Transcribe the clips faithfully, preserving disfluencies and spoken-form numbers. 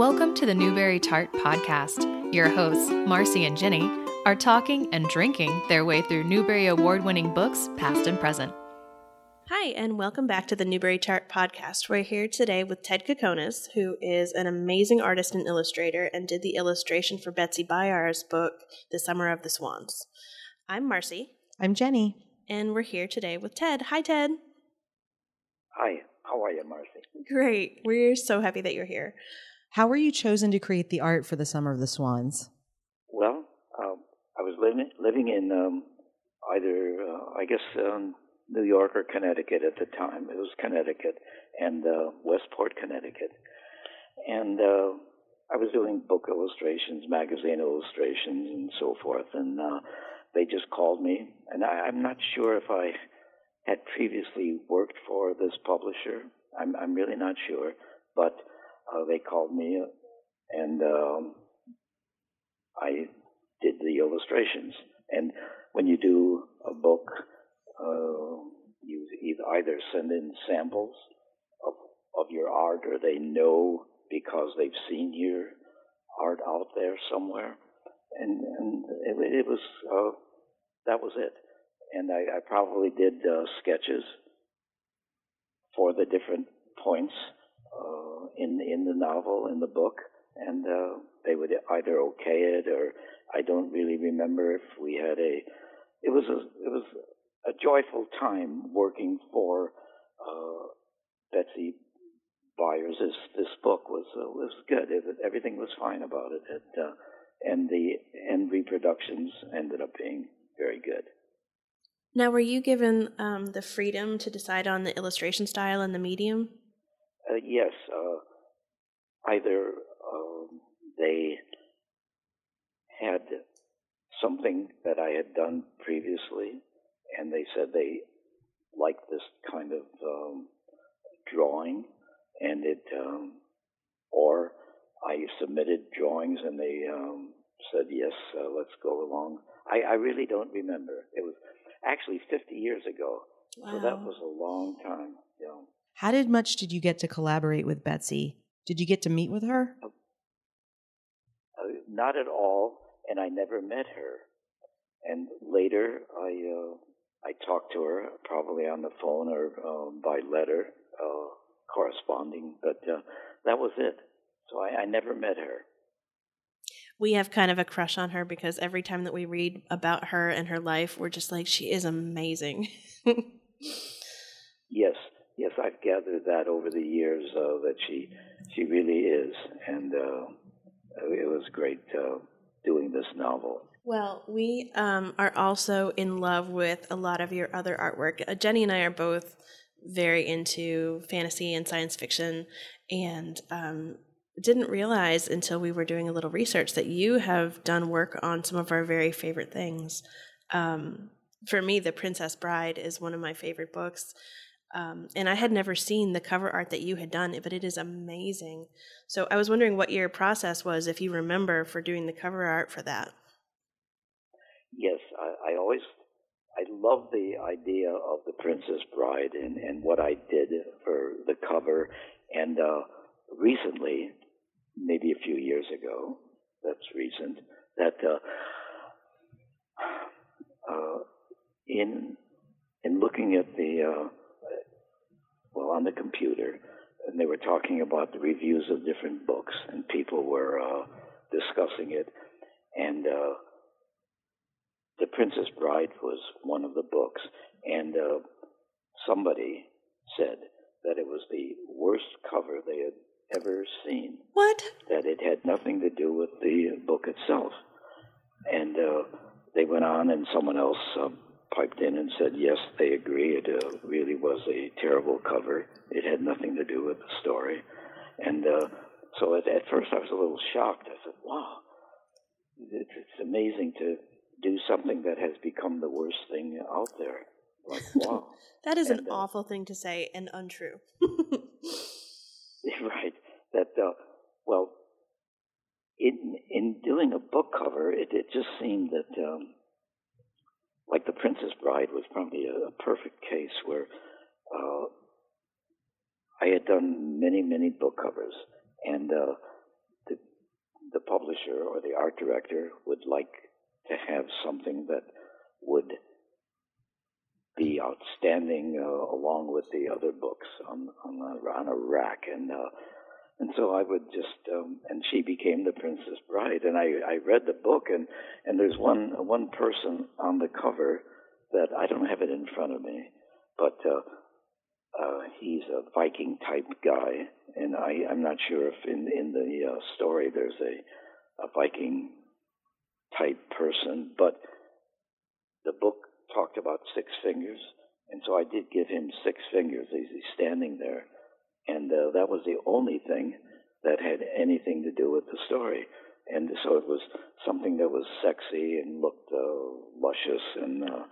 Welcome to the Newbery Tart Podcast. Your hosts, Marcy and Jennie, are talking and drinking their way through Newbery Award-winning books, past and present. Hi, and welcome back to the Newbery Tart Podcast. We're here today with Ted Coconis, who is an amazing artist and illustrator and did the illustration for Betsy Byars' book, The Summer of the Swans. I'm Marcy. I'm Jennie. And we're here today with Ted. Hi, Ted. Hi. How are you, Marcy? Great. We're so happy that you're here. How were you chosen to create the art for The Summer of the Swans? Well, um, I was living living in um, either, uh, I guess, um, New York or Connecticut at the time. It was Connecticut and uh, Westport, Connecticut. And uh, I was doing book illustrations, magazine illustrations, and so forth. And uh, they just called me. And I, I'm not sure if I had previously worked for this publisher. I'm, I'm really not sure, but... Uh, they called me, and um, I did the illustrations. And when you do a book, uh, you either, either send in samples of, of your art, or they know because they've seen your art out there somewhere. And, and it, it was uh, that was it. And I, I probably did uh, sketches for the different points Uh, in in the novel, in the book, and uh, they would either okay it or I don't really remember if we had a. It was a it was a joyful time working for uh, Betsy Byars. This this book was uh, was good. It, everything was fine about it, it uh, and the end reproductions ended up being very good. Now, were you given um, the freedom to decide on the illustration style and the medium? Uh, yes, uh, either uh, they had something that I had done previously, and they said they liked this kind of um, drawing, and it, um, or I submitted drawings, and they um, said yes, uh, let's go along. I, I really don't remember. It was actually fifty years ago, wow. So that was a long time. You know. How did much did you get to collaborate with Betsy? Did you get to meet with her? Uh, not at all, and I never met her. And later, I uh, I talked to her probably on the phone or um, by letter, uh, corresponding. But uh, that was it. So I, I never met her. We have kind of a crush on her because every time that we read about her and her life, we're just like, she is amazing. Yes. Yes, I've gathered that over the years uh, that she she really is, and uh, it was great uh, doing this novel. Well, we um, are also in love with a lot of your other artwork. Uh, Jennie and I are both very into fantasy and science fiction, and um, didn't realize until we were doing a little research that you have done work on some of our very favorite things. Um, for me, The Princess Bride is one of my favorite books. Um, and I had never seen the cover art that you had done, but it is amazing. So I was wondering what your process was, if you remember, for doing the cover art for that. Yes, I, I always, I love the idea of The Princess Bride and, and what I did for the cover. And uh, recently, maybe a few years ago, that's recent, that uh, uh, in in looking at the... Uh, well, on the computer, and they were talking about the reviews of different books, and people were uh, discussing it, and uh, The Princess Bride was one of the books, and uh, somebody said that it was the worst cover they had ever seen. What? That it had nothing to do with the book itself. And uh, they went on, and someone else... Um, piped in and said, yes, they agree. It uh, really was a terrible cover. It had nothing to do with the story. And uh, so at, at first I was a little shocked. I said, wow, it, it's amazing to do something that has become the worst thing out there. Like, wow. That is and, an uh, awful thing to say and untrue. Right. That, uh, well, in, in doing a book cover, it, it just seemed that... Um, Like The Princess Bride was probably a, a perfect case where uh, I had done many, many book covers, and uh, the publisher or the art director would like to have something that would be outstanding uh, along with the other books on on a, on a rack. And uh, and so I would just, um, and she became The Princess Bride. And I, I read the book, and, and there's one one person on the cover that I don't have it in front of me, but uh, uh, he's a Viking-type guy. And I, I'm not sure if in, in the uh, story there's a, a Viking-type person, but the book talked about six fingers, and so I did give him six fingers. He's, he's standing there, and uh, that was the only thing that had anything to do with the story. And so it was something that was sexy and looked uh, luscious, and uh,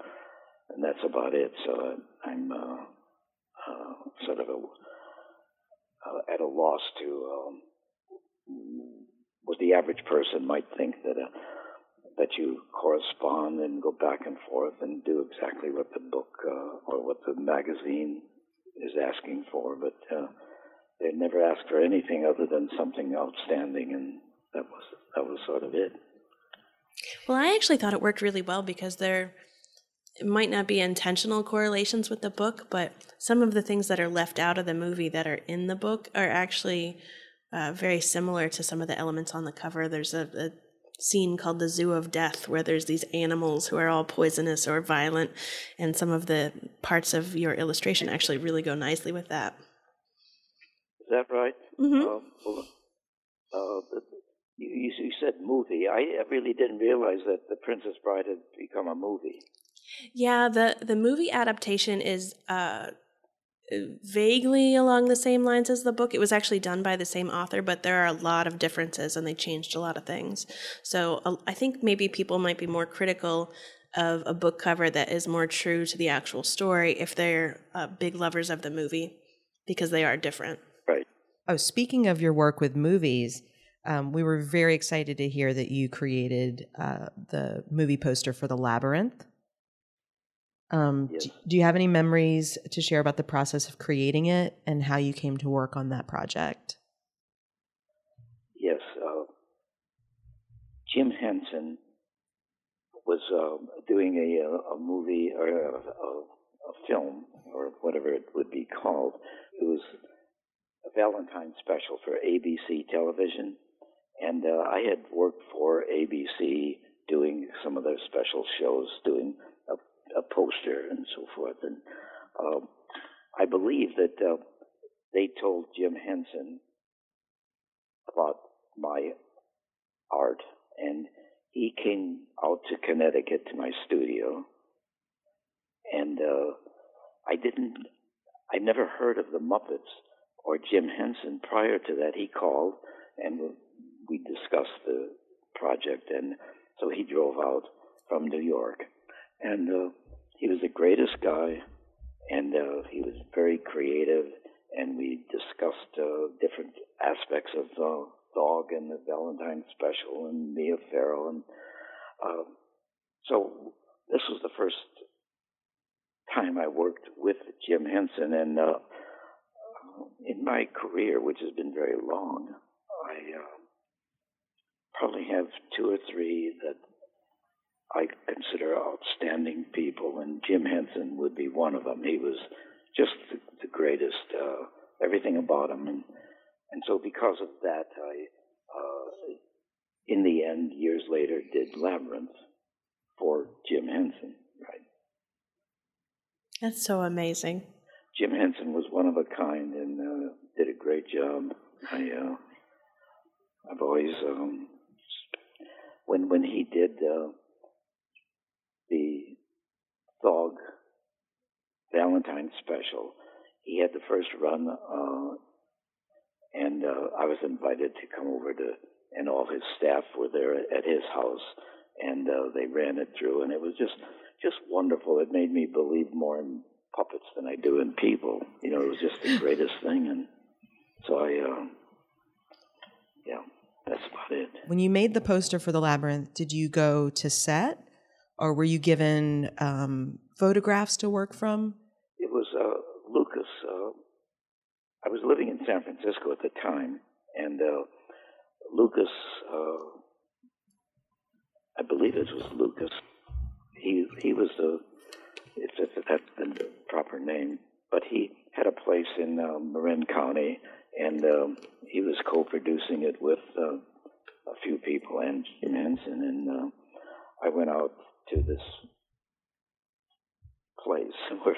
and that's about it. So I'm uh, uh, sort of a, uh, at a loss to um, what the average person might think that a that you correspond and go back and forth and do exactly what the book uh, or what the magazine is asking for. But uh, they never asked for anything other than something outstanding, and that was that was sort of it. Well, I actually thought it worked really well because there might not be intentional correlations with the book, but some of the things that are left out of the movie that are in the book are actually uh, very similar to some of the elements on the cover. There's a, a scene called the Zoo of Death, where there's these animals who are all poisonous or violent, and some of the parts of your illustration actually really go nicely with that. Is that right? Mm-hmm. Uh, well, uh, the, you, you said movie. I, I really didn't realize that The Princess Bride had become a movie. Yeah, the, the movie adaptation is uh, vaguely along the same lines as the book. It was actually done by the same author, but there are a lot of differences, and they changed a lot of things. So uh, I think maybe people might be more critical of a book cover that is more true to the actual story if they're uh, big lovers of the movie, because they are different. Right. Oh, speaking of your work with movies, um, we were very excited to hear that you created uh, the movie poster for The Labyrinth. Um, yes. Do you have any memories to share about the process of creating it and how you came to work on that project? Yes. Uh, Jim Henson was uh, doing a, a movie or a, a, a film or whatever it would be called. It was a Valentine special for A B C television. And uh, I had worked for A B C doing some of their special shows, doing a poster and so forth, and uh, I believe that uh, they told Jim Henson about my art, and he came out to Connecticut to my studio, and uh, I didn't, I never heard of the Muppets or Jim Henson prior to that. He called, and we discussed the project, and so he drove out from New York. And uh, he was the greatest guy, and uh, he was very creative, and we discussed uh, different aspects of the dog and the Valentine special and Mia Farrell. And uh, so this was the first time I worked with Jim Henson, and uh, in my career, which has been very long, I uh, probably have two or three that I consider outstanding people, and Jim Henson would be one of them. He was just the, the greatest, uh, everything about him. And, and so because of that, I, uh, in the end, years later, did Labyrinth for Jim Henson. Right. That's so amazing. Jim Henson was one of a kind and uh, did a great job. I, uh, I've always, um, when, when he did... Uh, the Thog Valentine special, he had the first run, uh, and uh, I was invited to come over to, and all his staff were there at his house, and uh, they ran it through, and it was just, just wonderful. It made me believe more in puppets than I do in people. You know, it was just the greatest thing, and so I, uh, yeah, that's about it. When you made the poster for The Labyrinth, did you go to set? Or were you given um, photographs to work from? It was uh, Lucas. Uh, I was living in San Francisco at the time, and uh, Lucas, uh, I believe it was Lucas. He he was the, it's, it's, that's the proper name, but he had a place in uh, Marin County, and um, he was co-producing it with uh, a few people and Jim Henson. And uh, I went out to this place where,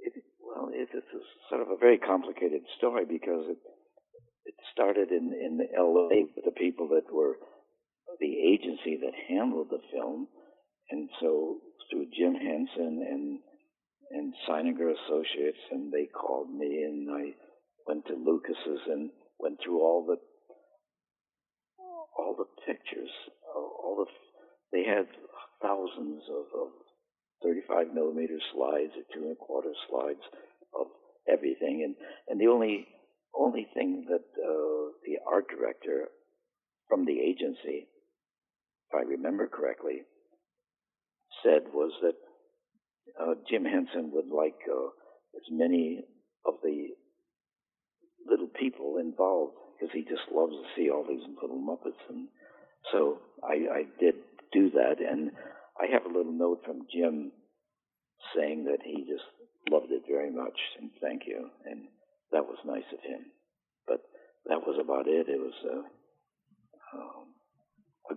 it, well, it, it's sort of a very complicated story because it, it started in, in L A with the people that were the agency that handled the film, and so through Jim Henson and and Seininger Associates, and they called me, and I went to Lucas's and went through all the all the pictures, all the they had thousands of, of thirty-five millimeter slides or two and a quarter slides of everything, and and the only only thing that uh, the art director from the agency, if I remember correctly, said was that uh, Jim Henson would like uh, as many of the little people involved because he just loves to see all these little Muppets. And so I, I did do that, and I have a little note from Jim saying that he just loved it very much, and thank you, and that was nice of him. But that was about it. It was... Uh, Um, a,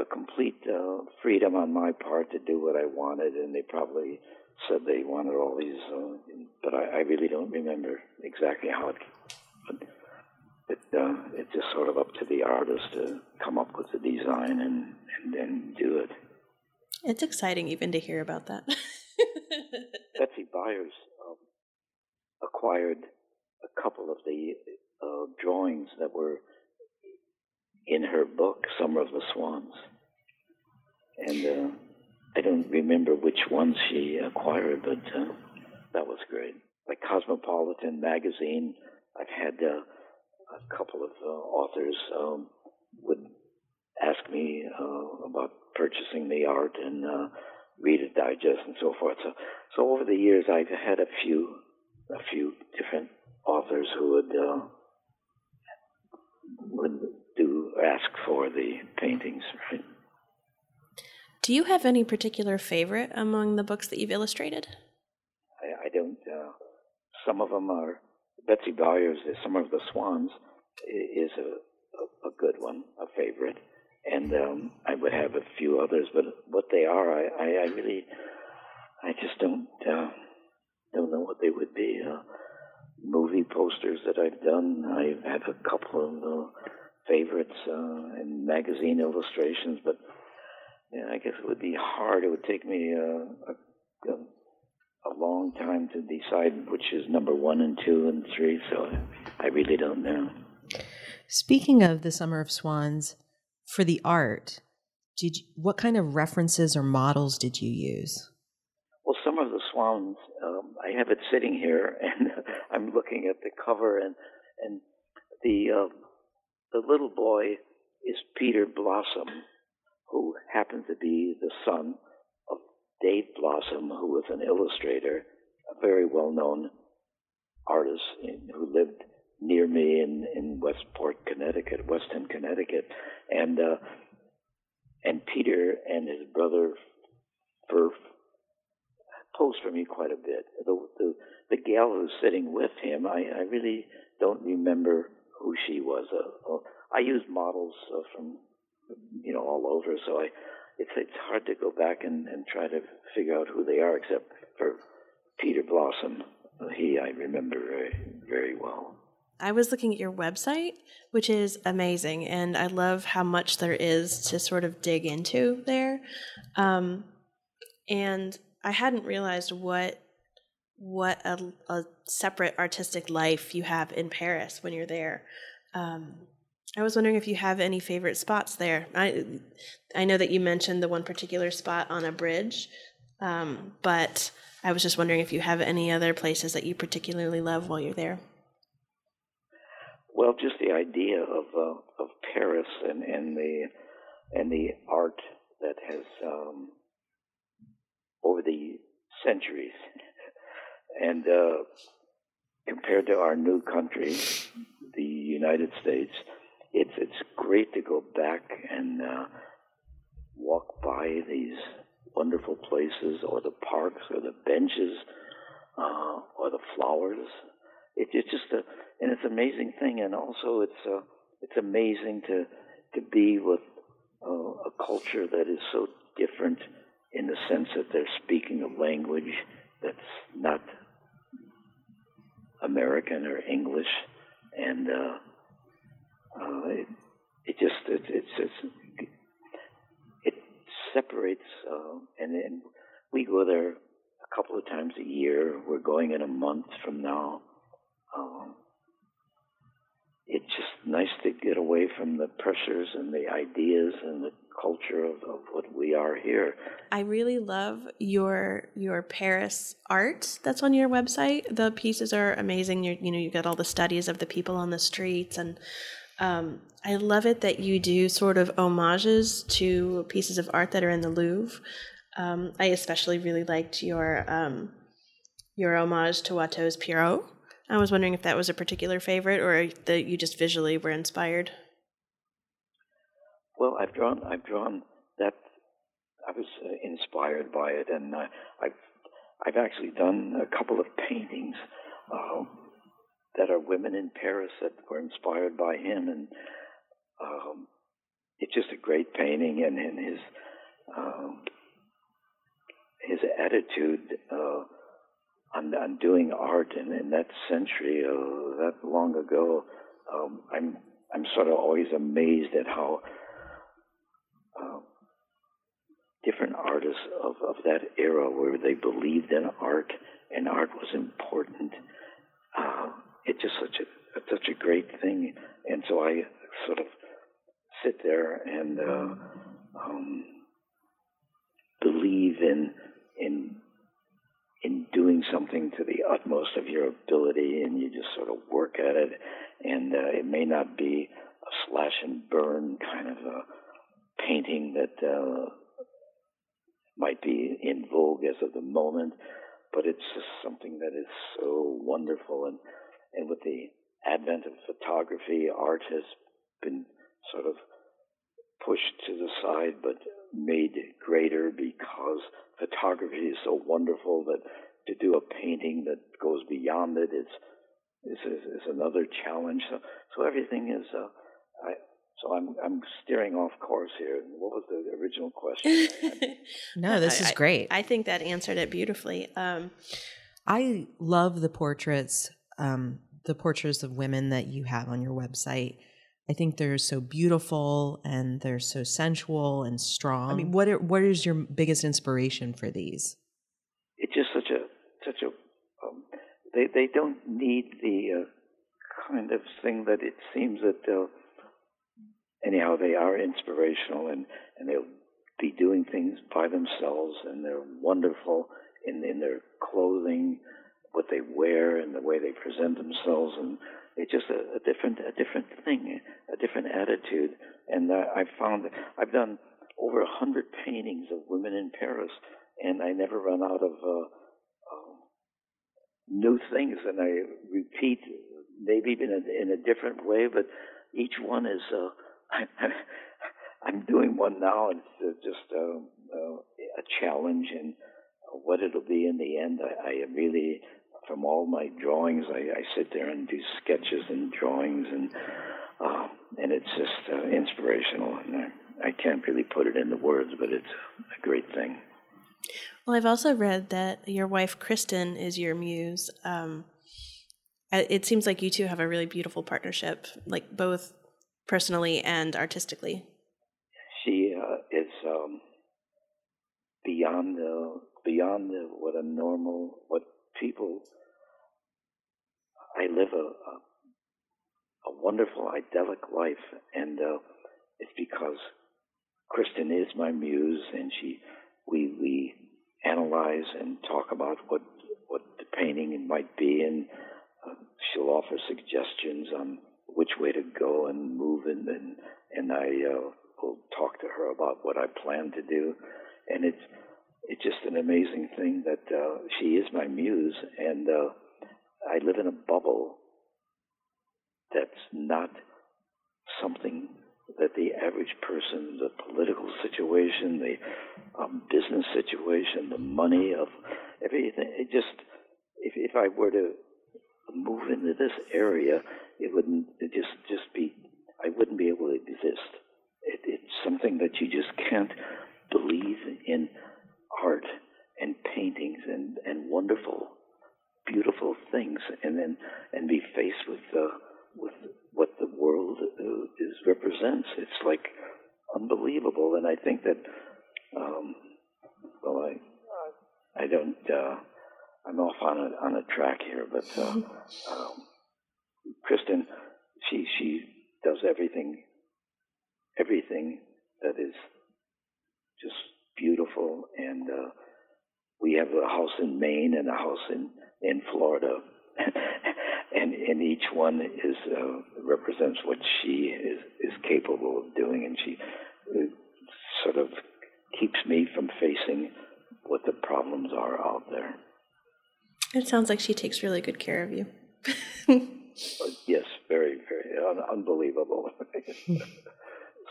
a complete uh, freedom on my part to do what I wanted, and they probably said they wanted all these, uh, but I, I really don't remember exactly how it. But it, uh, it's just sort of up to the artist to come up with the design and and, and do it. It's exciting even to hear about that. Betsy Byars um, acquired a couple of the uh, drawings that were in her book, Summer of the Swans. And uh, I don't remember which ones she acquired, but uh, that was great. Like Cosmopolitan magazine, I've had uh, a couple of uh, authors um, would ask me uh, about purchasing the art and uh, read a digest and so forth. So, so over the years, I've had a few, a few different authors who would uh, would to ask for the paintings, right? Do you have any particular favorite among the books that you've illustrated? I, I don't. Uh, some of them are. Betsy Byars' The Summer of the Swans is a, a, a good one, a favorite. And um, I would have a few others, but what they are, I, I, I really, I just don't uh, don't know what they would be. Uh, movie posters that I've done, I have a couple of... Uh, favorites uh, and magazine illustrations, but yeah, I guess it would be hard. It would take me uh, a, a long time to decide which is number one and two and three, so I really don't know. Speaking of the Summer of Swans, for the art, did you, what kind of references or models did you use? Well, Summer of the Swans, um, I have it sitting here, and I'm looking at the cover, and, and the... Uh, The little boy is Peter Blossom, who happens to be the son of Dave Blossom, who was an illustrator, a very well-known artist in, who lived near me in, in Westport, Connecticut, Weston, Connecticut. And uh, and Peter and his brother Ferf posed for me quite a bit. The, the, the gal who's sitting with him, I, I really don't remember who she was. Uh, I used models uh, from, you know, all over, so I, it's it's hard to go back and, and try to figure out who they are, except for Peter Blossom. He I remember very, very well. I was looking at your website, which is amazing, and I love how much there is to sort of dig into there. Um, and I hadn't realized what what a, a separate artistic life you have in Paris when you're there. Um, I was wondering if you have any favorite spots there. I I know that you mentioned the one particular spot on a bridge, um, but I was just wondering if you have any other places that you particularly love while you're there. Well, just the idea of uh, of Paris and, and the and the art that has um, over the centuries. And uh, compared to our new country, the United States, it's it's great to go back and uh, walk by these wonderful places, or the parks, or the benches, uh, or the flowers. It, it's just a, and it's an amazing thing. And also, it's uh, it's amazing to to be with uh, a culture that is so different in the sense that they're speaking a language that's not American or English, and uh, uh, it, it just it, it's it's it separates. Uh, and then we go there a couple of times a year. We're going in a month from now. Um, it's just nice to get away from the pressures and the ideas and the culture of, of what we are here. I really love your your Paris art that's on your website. The pieces are amazing. You're, you know, you got all the studies of the people on the streets, and um, I love it that you do sort of homages to pieces of art that are in the Louvre. Um, I especially really liked your um, your homage to Watteau's Pierrot. I was wondering if that was a particular favorite, or that you just visually were inspired. Well, I've drawn, I've drawn that. I was uh, inspired by it, and uh, I've, I've actually done a couple of paintings uh, that are women in Paris that were inspired by him, and um, it's just a great painting, and, and his, uh, his attitude. Uh, I'm, I'm doing art in, in that century, uh, that long ago. Um, I'm I'm sort of always amazed at how uh, different artists of, of that era, where they believed in art and art was important. Uh, it's just such a such a great thing, and so I sort of sit there and uh, um, believe in in. in doing something to the utmost of your ability, and you just sort of work at it, and uh, it may not be a slash and burn kind of a painting that uh, might be in vogue as of the moment, but it's just something that is so wonderful, and, and with the advent of photography, art has been sort of pushed to the side, but made greater, because photography is so wonderful that to do a painting that goes beyond it is is, is another challenge. So, so everything is. Uh, I, so I'm I'm steering off course here. What was the original question? No, this I, is great. I, I think that answered it beautifully. Um, I love the portraits, um, the portraits of women that you have on your website. I think they're so beautiful, and they're so sensual and strong. I mean, what are, what is your biggest inspiration for these? It's just such a such a um, they they don't need the uh, kind of thing that it seems that they'll. Anyhow, they are inspirational, and, and they'll be doing things by themselves, and they're wonderful in in their clothing, what they wear, and the way they present themselves, and. It's just a, a different, a different thing, a different attitude, and uh, I found that I've done over a hundred paintings of women in Paris, and I never run out of uh, uh, new things, and I repeat, maybe in a, in a different way, but each one is. Uh, I, I'm doing one now, and it's just uh, uh, a challenge, and what it'll be in the end, I, I really. From all my drawings, I, I sit there and do sketches and drawings, and uh, and it's just uh, inspirational. And I, I can't really put it into words, but it's a great thing. Well, I've also read that your wife Kristen is your muse. Um, it seems like you two have a really beautiful partnership, like both personally and artistically. She uh, is um, beyond uh, beyond uh, what a normal what. People, I live a, a, a wonderful, idyllic life, and uh, it's because Kristen is my muse, and she, we, we analyze and talk about what what the painting might be, and uh, she'll offer suggestions on which way to go and move, and and, and I uh, will talk to her about what I plan to do, and it's. It's just an amazing thing that uh, she is my muse, and uh, I live in a bubble that's not something that the average person, the political situation, the um, business situation, the money of everything, it just, if, if I were to move into this area, it wouldn't it just, just be, I wouldn't be able to exist. It, it's something that you just can't believe in art and paintings and, and wonderful, beautiful things, and then and be faced with the uh, with what the world uh, is represents. It's like unbelievable, and I think that um, well, I I don't uh, I'm off on a on a track here, but uh, um, Kristen, she she does everything everything that is just beautiful, and uh, we have a house in Maine and a house in in Florida. And, and each one is uh, represents what she is, is capable of doing, and she uh, sort of keeps me from facing what the problems are out there. It sounds like she takes really good care of you. uh, yes, very, very un- unbelievable.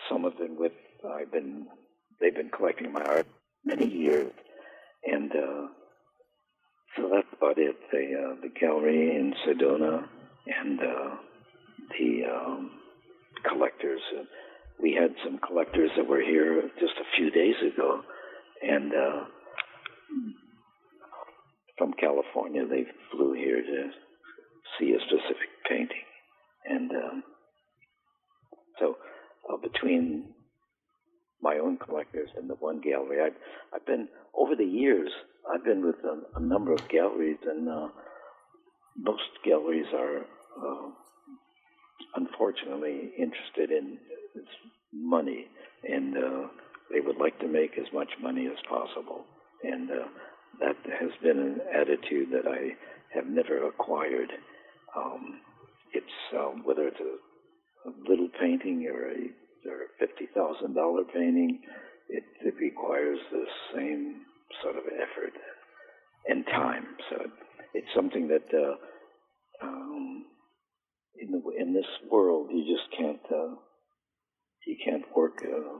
Some have been with I've been they've been collecting my art many years, and. Uh, So that's about it. The uh, the gallery in Sedona and uh, the um, collectors. Uh, we had some collectors that were here just a few days ago, and uh, from California they flew here to see a specific painting. And um, so uh, between my own collectors and the one gallery, I've I've been over the years. I've been with a, a number of galleries, and uh, most galleries are, uh, unfortunately, interested in money, and uh, they would like to make as much money as possible. And uh, that has been an attitude that I have never acquired. Um, it's uh, whether it's a, a little painting or a, or a fifty thousand dollars painting, it, it requires the same sort of effort and time. So it's something that uh, um, in the, in this world you just can't uh, you can't work uh,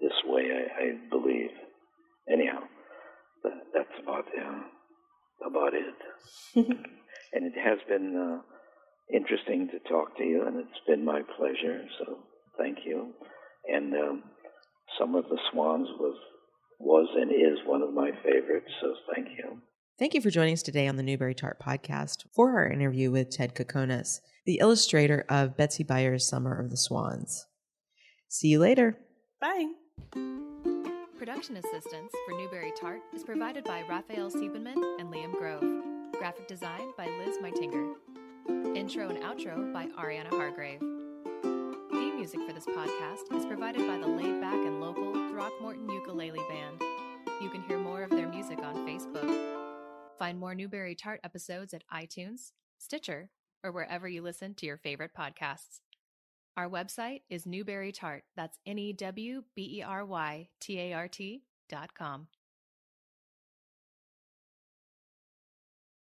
this way. I, I believe. Anyhow, that, that's about uh, about it. And it has been uh, interesting to talk to you, and it's been my pleasure. So thank you. And um, Summer of the Swans was. was and is one of my favorites, so thank you. Thank you for joining us today on the Newbery Tart Podcast for our interview with Ted Coconis, the illustrator of Betsy Byars' Summer of the Swans. See you later. Bye. Production assistance for Newbery Tart is provided by Raphael Siebenman and Liam Grove. Graphic design by Liz Mytinger. Intro and outro by Ariana Hargrave. Theme music for this podcast is provided by the laid-back and local Throckmorton Ukulele Band. You can hear more of their music on Facebook. Find more Newbery Tart episodes at iTunes, Stitcher, or wherever you listen to your favorite podcasts. Our website is Newbery Tart. That's N E W B E R Y T A R T dot com.